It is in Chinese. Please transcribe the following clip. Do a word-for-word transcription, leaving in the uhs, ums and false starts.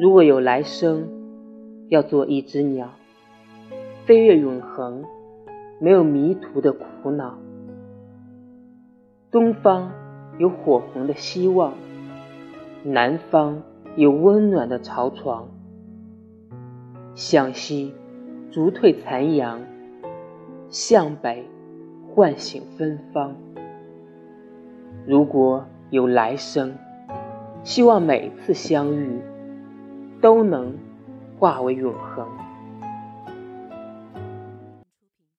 如果有来生，要做一只鸟，飞越永恒，没有迷途的苦恼。东方有火红的希望，南方有温暖的巢床。向西，逐退残阳；向北，唤醒芬芳。如果有来生，希望每次相遇都能化为永恒。